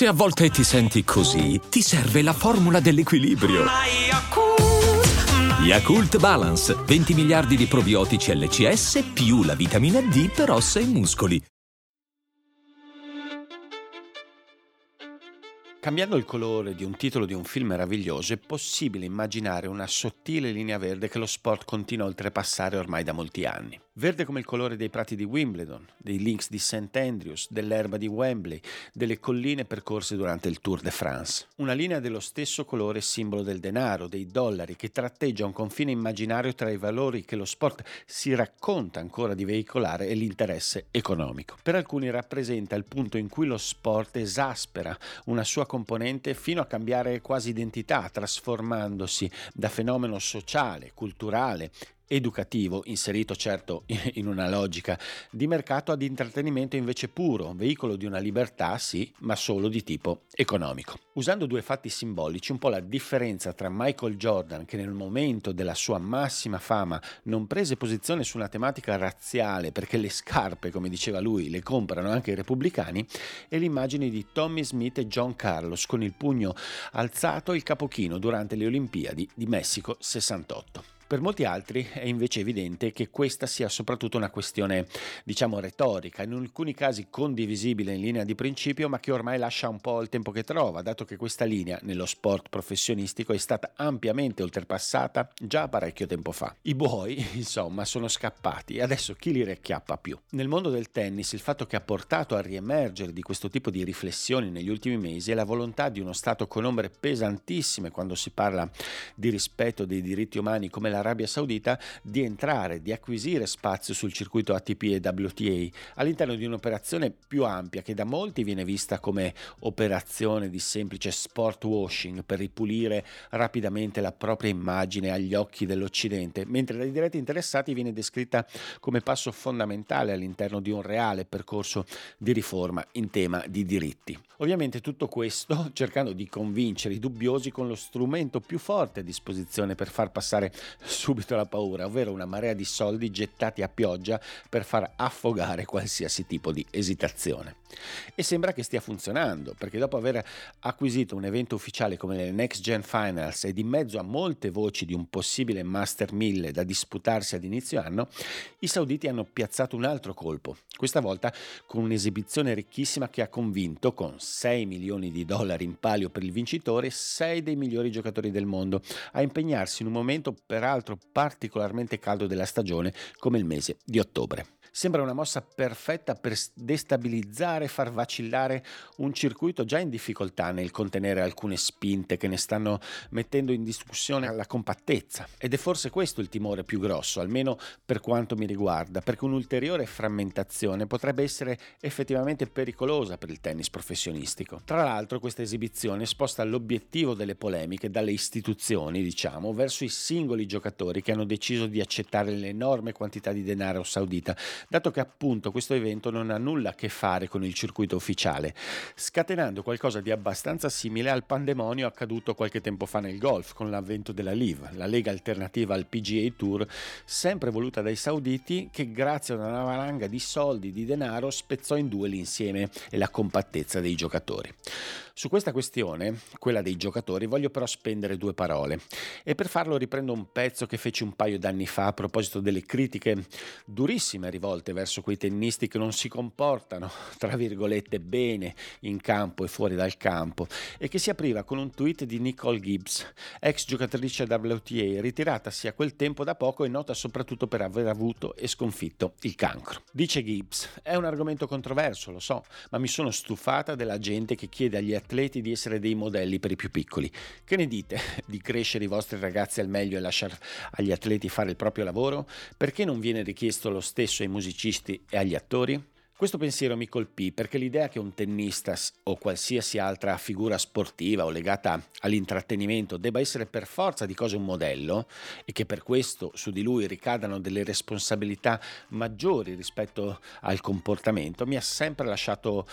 Se a volte ti senti così, ti serve la formula dell'equilibrio. Yakult Balance, 20 miliardi di probiotici LCS più la vitamina D per ossa e muscoli. Cambiando il colore di un titolo di un film meraviglioso è possibile immaginare una sottile linea verde che lo sport continua a oltrepassare ormai da molti anni. Verde come il colore dei prati di Wimbledon, dei links di St. Andrews, dell'erba di Wembley, delle colline percorse durante il Tour de France. Una linea dello stesso colore simbolo del denaro, dei dollari, che tratteggia un confine immaginario tra i valori che lo sport si racconta ancora di veicolare e l'interesse economico. Per alcuni rappresenta il punto in cui lo sport esaspera una sua componente fino a cambiare quasi identità, trasformandosi da fenomeno sociale, culturale, educativo, inserito certo in una logica di mercato, ad intrattenimento invece puro, veicolo di una libertà sì, ma solo di tipo economico. Usando due fatti simbolici, un po' la differenza tra Michael Jordan, che nel momento della sua massima fama non prese posizione su una tematica razziale perché le scarpe, come diceva lui, le comprano anche i repubblicani, e l'immagine di Tommy Smith e John Carlos con il pugno alzato e il capochino durante le Olimpiadi di Messico 68. Per molti altri è invece evidente che questa sia soprattutto una questione, retorica, in alcuni casi condivisibile in linea di principio, ma che ormai lascia un po' il tempo che trova, dato che questa linea nello sport professionistico è stata ampiamente oltrepassata già parecchio tempo fa. I buoi, insomma, sono scappati e adesso chi li racchiappa più? Nel mondo del tennis il fatto che ha portato a riemergere di questo tipo di riflessioni negli ultimi mesi è la volontà di uno Stato con ombre pesantissime quando si parla di rispetto dei diritti umani come la Arabia Saudita, di entrare, di acquisire spazio sul circuito ATP e WTA all'interno di un'operazione più ampia che da molti viene vista come operazione di semplice sport washing per ripulire rapidamente la propria immagine agli occhi dell'Occidente, mentre dai diretti interessati viene descritta come passo fondamentale all'interno di un reale percorso di riforma in tema di diritti. Ovviamente tutto questo cercando di convincere i dubbiosi con lo strumento più forte a disposizione per far passare subito la paura, ovvero una marea di soldi gettati a pioggia per far affogare qualsiasi tipo di esitazione. E sembra che stia funzionando, perché dopo aver acquisito un evento ufficiale come le Next Gen Finals e di mezzo a molte voci di un possibile Master 1000 da disputarsi ad inizio anno, i sauditi hanno piazzato un altro colpo, questa volta con un'esibizione ricchissima che ha convinto con 6 milioni di dollari in palio per il vincitore 6 dei migliori giocatori del mondo a impegnarsi in un momento peraltro particolarmente caldo della stagione come il mese di ottobre. Sembra una mossa perfetta per destabilizzare e far vacillare un circuito già in difficoltà nel contenere alcune spinte che ne stanno mettendo in discussione la compattezza. Ed è forse questo il timore più grosso, almeno per quanto mi riguarda, perché un'ulteriore frammentazione potrebbe essere effettivamente pericolosa per il tennis professionistico. Tra l'altro questa esibizione sposta l'obiettivo delle polemiche dalle istituzioni, verso i singoli giocatori che hanno deciso di accettare l'enorme quantità di denaro saudita, dato che appunto questo evento non ha nulla a che fare con il circuito ufficiale, scatenando qualcosa di abbastanza simile al pandemonio accaduto qualche tempo fa nel golf con l'avvento della Liv, la lega alternativa al PGA Tour, sempre voluta dai sauditi, che grazie a una valanga di soldi, di denaro, spezzò in due l'insieme e la compattezza dei giocatori. Su questa questione, quella dei giocatori, voglio però spendere due parole e per farlo riprendo un pezzo che feci un paio d'anni fa a proposito delle critiche durissime rivolte verso quei tennisti che non si comportano, tra virgolette, bene in campo e fuori dal campo, e che si apriva con un tweet di Nicole Gibbs, ex giocatrice WTA, ritiratasi a quel tempo da poco e nota soprattutto per aver avuto e sconfitto il cancro. Dice Gibbs: è un argomento controverso, lo so, ma mi sono stufata della gente che chiede agli atleti di essere dei modelli per i più piccoli. Che ne dite di crescere i vostri ragazzi al meglio e lasciare agli atleti fare il proprio lavoro? Perché non viene richiesto lo stesso ai musicisti e agli attori? Questo pensiero mi colpì perché l'idea che un tennista o qualsiasi altra figura sportiva o legata all'intrattenimento debba essere per forza di cose un modello e che per questo su di lui ricadano delle responsabilità maggiori rispetto al comportamento mi ha sempre lasciato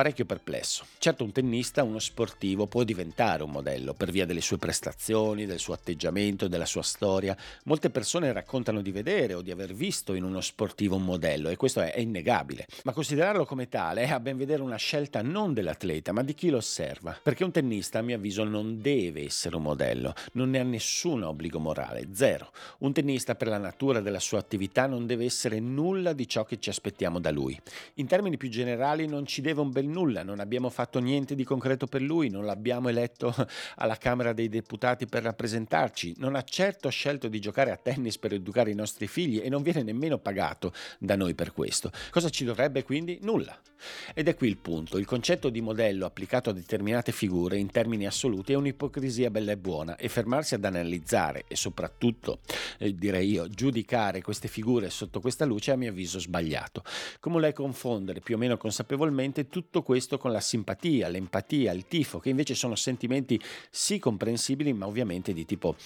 parecchio perplesso. Certo, un tennista, uno sportivo, può diventare un modello per via delle sue prestazioni, del suo atteggiamento, della sua storia. Molte persone raccontano di vedere o di aver visto in uno sportivo un modello, e questo è innegabile. Ma considerarlo come tale è a ben vedere una scelta non dell'atleta, ma di chi lo osserva. Perché un tennista, a mio avviso, non deve essere un modello, non ne ha nessun obbligo morale, zero. Un tennista, per la natura della sua attività, non deve essere nulla di ciò che ci aspettiamo da lui. In termini più generali, non ci deve un bel nulla, non abbiamo fatto niente di concreto per lui, non l'abbiamo eletto alla Camera dei Deputati per rappresentarci, non ha certo scelto di giocare a tennis per educare i nostri figli e non viene nemmeno pagato da noi per questo. Cosa ci dovrebbe quindi? Nulla. Ed è qui il punto: il concetto di modello applicato a determinate figure in termini assoluti è un'ipocrisia bella e buona, e fermarsi ad analizzare e soprattutto, direi io, giudicare queste figure sotto questa luce è a mio avviso sbagliato. Come lei confondere più o meno consapevolmente tutto questo con la simpatia, l'empatia, il tifo, che invece sono sentimenti sì comprensibili ma ovviamente di tipo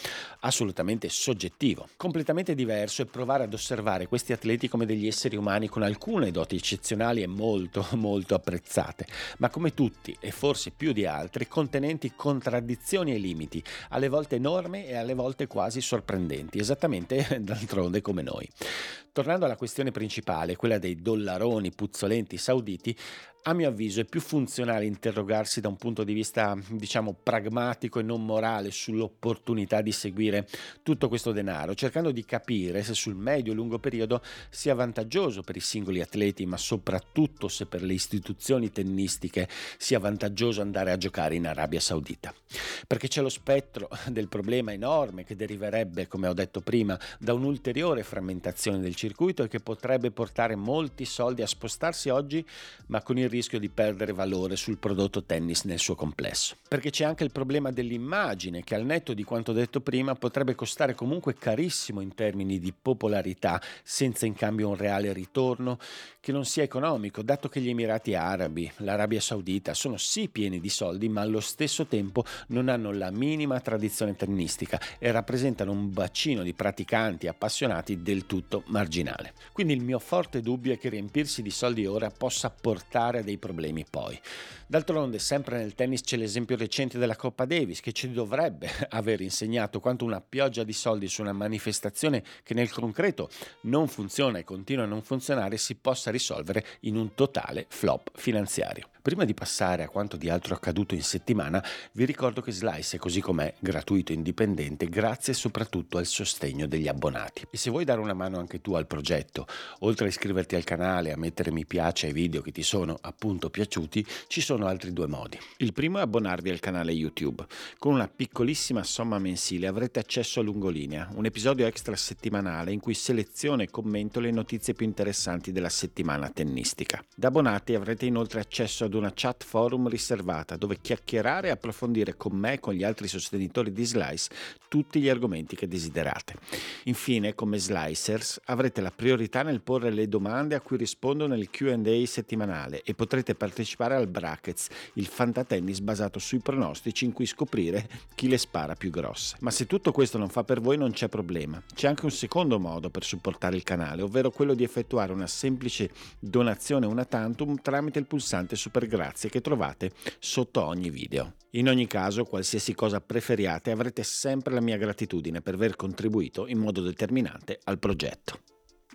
assolutamente soggettivo, completamente diverso, e provare ad osservare questi atleti come degli esseri umani con alcune doti eccezionali e molto molto apprezzate, ma come tutti e forse più di altri contenenti contraddizioni e limiti, alle volte enormi e alle volte quasi sorprendenti, esattamente d'altronde come noi. Tornando alla questione principale, quella dei dollaroni puzzolenti sauditi, a mio avviso è più funzionale interrogarsi da un punto di vista, diciamo, pragmatico e non morale sull'opportunità di seguire tutto questo denaro, cercando di capire se sul medio e lungo periodo sia vantaggioso per i singoli atleti, ma soprattutto se per le istituzioni tennistiche sia vantaggioso andare a giocare in Arabia Saudita. Perché c'è lo spettro del problema enorme che deriverebbe, come ho detto prima, da un'ulteriore frammentazione del circuito e che potrebbe portare molti soldi a spostarsi oggi, ma con il rischio di perdere valore sul prodotto tennis nel suo complesso. Perché c'è anche il problema dell'immagine, che al netto di quanto detto prima potrebbe costare comunque carissimo in termini di popolarità, senza in cambio un reale ritorno che non sia economico, dato che gli Emirati Arabi, l'Arabia Saudita, sono sì pieni di soldi, ma allo stesso tempo non hanno la minima tradizione tennistica e rappresentano un bacino di praticanti appassionati del tutto marginale. Quindi il mio forte dubbio è che riempirsi di soldi ora possa portare a dei problemi poi. D'altronde, sempre nel tennis c'è l'esempio recente della Coppa Davis, che ci dovrebbe aver insegnato quanto una pioggia di soldi su una manifestazione che nel concreto non funziona e continua a non funzionare si possa risolvere in un totale flop finanziario. Prima di passare a quanto di altro accaduto in settimana, vi ricordo che Slice è così com'è, gratuito e indipendente, grazie soprattutto al sostegno degli abbonati. E se vuoi dare una mano anche tu al progetto, oltre a iscriverti al canale e a mettere mi piace ai video che ti sono appunto piaciuti, ci sono altri due modi. Il primo è abbonarvi al canale YouTube. Con una piccolissima somma mensile avrete accesso a Lungolinea, un episodio extra settimanale in cui seleziono e commento le notizie più interessanti della settimana tennistica. Da abbonati avrete inoltre accesso ad una chat forum riservata, dove chiacchierare e approfondire con me e con gli altri sostenitori di Slice tutti gli argomenti che desiderate. Infine, come Slicers, avrete la priorità nel porre le domande a cui rispondo nel Q&A settimanale e potrete partecipare al Brackets, il fantatennis basato sui pronostici in cui scoprire chi le spara più grosse. Ma se tutto questo non fa per voi non c'è problema, c'è anche un secondo modo per supportare il canale, ovvero quello di effettuare una semplice donazione una tantum tramite il pulsante Super Grazie che trovate sotto ogni video. In ogni caso, qualsiasi cosa preferiate, avrete sempre la mia gratitudine per aver contribuito in modo determinante al progetto.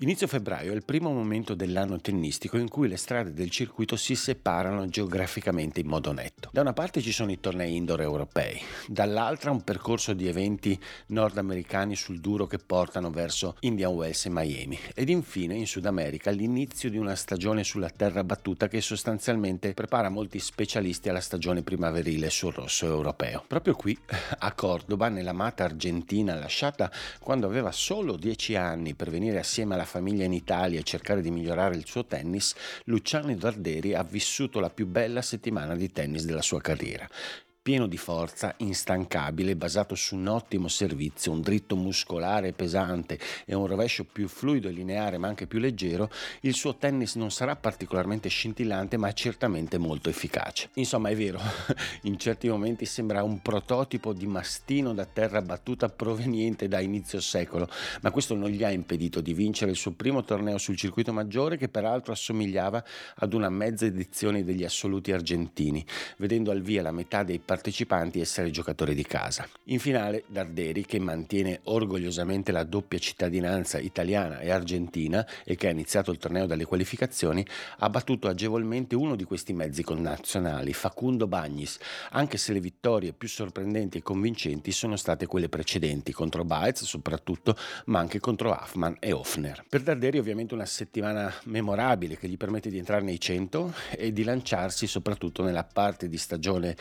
Inizio febbraio è il primo momento dell'anno tennistico in cui le strade del circuito si separano geograficamente in modo netto. Da una parte ci sono i tornei indoor europei, dall'altra un percorso di eventi nordamericani sul duro che portano verso Indian Wells e Miami, ed infine in Sud America l'inizio di una stagione sulla terra battuta che sostanzialmente prepara molti specialisti alla stagione primaverile sul rosso europeo. Proprio qui, a Cordoba, nell'amata Argentina lasciata quando aveva solo 10 anni per venire assieme alla famiglia in Italia e cercare di migliorare il suo tennis, Luciano Darderi ha vissuto la più bella settimana di tennis della sua carriera. pieno di forza, instancabile, basato su un ottimo servizio, un dritto muscolare pesante e un rovescio più fluido e lineare ma anche più leggero, il suo tennis non sarà particolarmente scintillante ma certamente molto efficace. Insomma, è vero, in certi momenti sembra un prototipo di mastino da terra battuta proveniente da inizio secolo, ma questo non gli ha impedito di vincere il suo primo torneo sul circuito maggiore, che peraltro assomigliava ad una mezza edizione degli assoluti argentini, vedendo al via la metà dei partecipanti essere giocatori di casa. In finale Darderi, che mantiene orgogliosamente la doppia cittadinanza italiana e argentina e che ha iniziato il torneo dalle qualificazioni, ha battuto agevolmente uno di questi mezzi connazionali, Facundo Bagnis, anche se le vittorie più sorprendenti e convincenti sono state quelle precedenti, contro Baez soprattutto, ma anche contro Huffman e Hofner. Per Darderi ovviamente una settimana memorabile che gli permette di entrare nei 100 e di lanciarsi soprattutto nella parte di stagione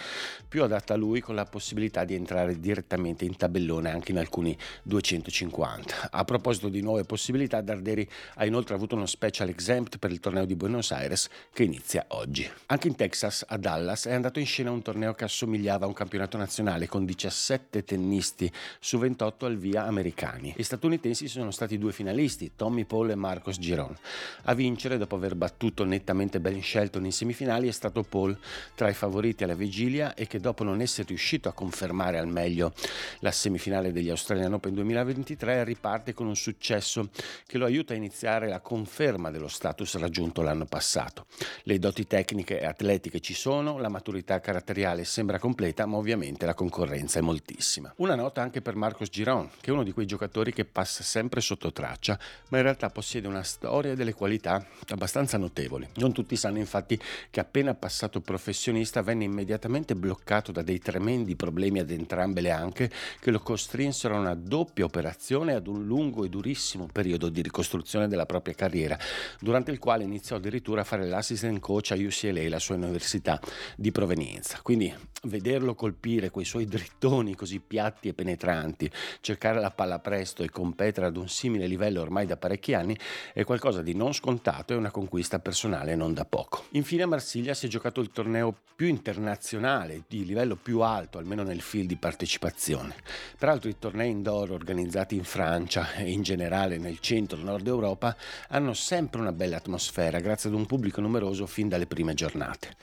più adatta a lui, con la possibilità di entrare direttamente in tabellone anche in alcuni 250. A proposito di nuove possibilità, Darderi ha inoltre avuto uno special exempt per il torneo di Buenos Aires che inizia oggi. Anche in Texas, a Dallas, è andato in scena un torneo che assomigliava a un campionato nazionale con 17 tennisti su 28 al via americani, e statunitensi sono stati due finalisti, Tommy Paul e Marcos Giron. A vincere, dopo aver battuto nettamente Ben Shelton in semifinali, è stato Paul, tra i favoriti alla vigilia e che dopo non essere riuscito a confermare al meglio la semifinale degli Australian Open 2023 riparte con un successo che lo aiuta a iniziare la conferma dello status raggiunto l'anno passato. Le doti tecniche e atletiche ci sono, la maturità caratteriale sembra completa, ma ovviamente la concorrenza è moltissima. Una nota anche per Marcos Giron, che è uno di quei giocatori che passa sempre sotto traccia, ma in realtà possiede una storia e delle qualità abbastanza notevoli. Non tutti sanno infatti che appena passato professionista venne immediatamente bloccato da dei tremendi problemi ad entrambe le anche che lo costrinsero a una doppia operazione e ad un lungo e durissimo periodo di ricostruzione della propria carriera, durante il quale iniziò addirittura a fare l'assistant coach a UCLA, la sua università di provenienza. Quindi vederlo colpire quei suoi drittoni così piatti e penetranti, cercare la palla presto e competere ad un simile livello ormai da parecchi anni è qualcosa di non scontato e una conquista personale non da poco. Infine a Marsiglia si è giocato il torneo più internazionale, di livello più alto, almeno nel field di partecipazione. Peraltro i tornei indoor organizzati in Francia e in generale nel centro-nord Europa hanno sempre una bella atmosfera grazie ad un pubblico numeroso fin dalle prime giornate.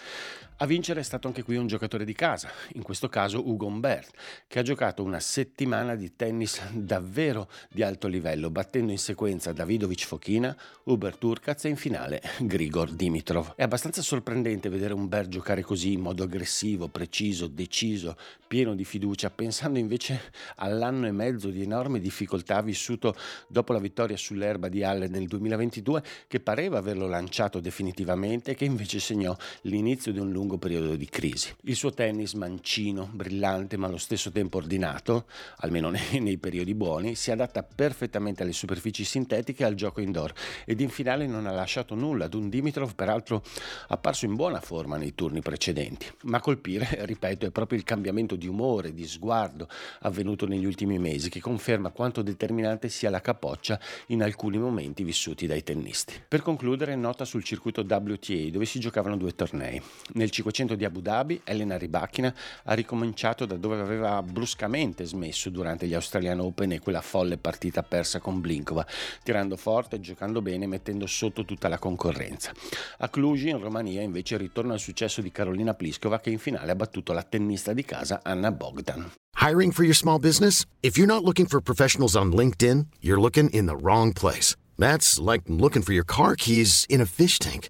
A vincere è stato anche qui un giocatore di casa, in questo caso Ugo Humbert, che ha giocato una settimana di tennis davvero di alto livello, battendo in sequenza Davidovic Fochina, Hubert Hurkacz e in finale Grigor Dimitrov. È abbastanza sorprendente vedere Humbert giocare così, in modo aggressivo, preciso, deciso, pieno di fiducia, pensando invece all'anno e mezzo di enorme difficoltà vissuto dopo la vittoria sull'erba di Halle nel 2022, che pareva averlo lanciato definitivamente e che invece segnò l'inizio di un lungo periodo di crisi. Il suo tennis mancino, brillante ma allo stesso tempo ordinato, almeno nei periodi buoni, si adatta perfettamente alle superfici sintetiche e al gioco indoor, ed in finale non ha lasciato nulla ad un Dimitrov peraltro apparso in buona forma nei turni precedenti. Ma colpire, ripeto, è proprio il cambiamento di umore, di sguardo avvenuto negli ultimi mesi, che conferma quanto determinante sia la capoccia in alcuni momenti vissuti dai tennisti. Per concludere, nota sul circuito WTA, dove si giocavano due tornei. Nel 500 di Abu Dhabi, Elena Rybakina ha ricominciato da dove aveva bruscamente smesso durante gli Australian Open e quella folle partita persa con Blinkova, tirando forte, giocando bene, mettendo sotto tutta la concorrenza. A Cluj, in Romania, invece ritorna al successo di Carolina Pliskova, che in finale ha battuto la tennista di casa Anna Bogdan. Hiring for your small business? If you're not looking for professionals on LinkedIn, you're looking in the wrong place. That's like looking for your car keys in a fish tank.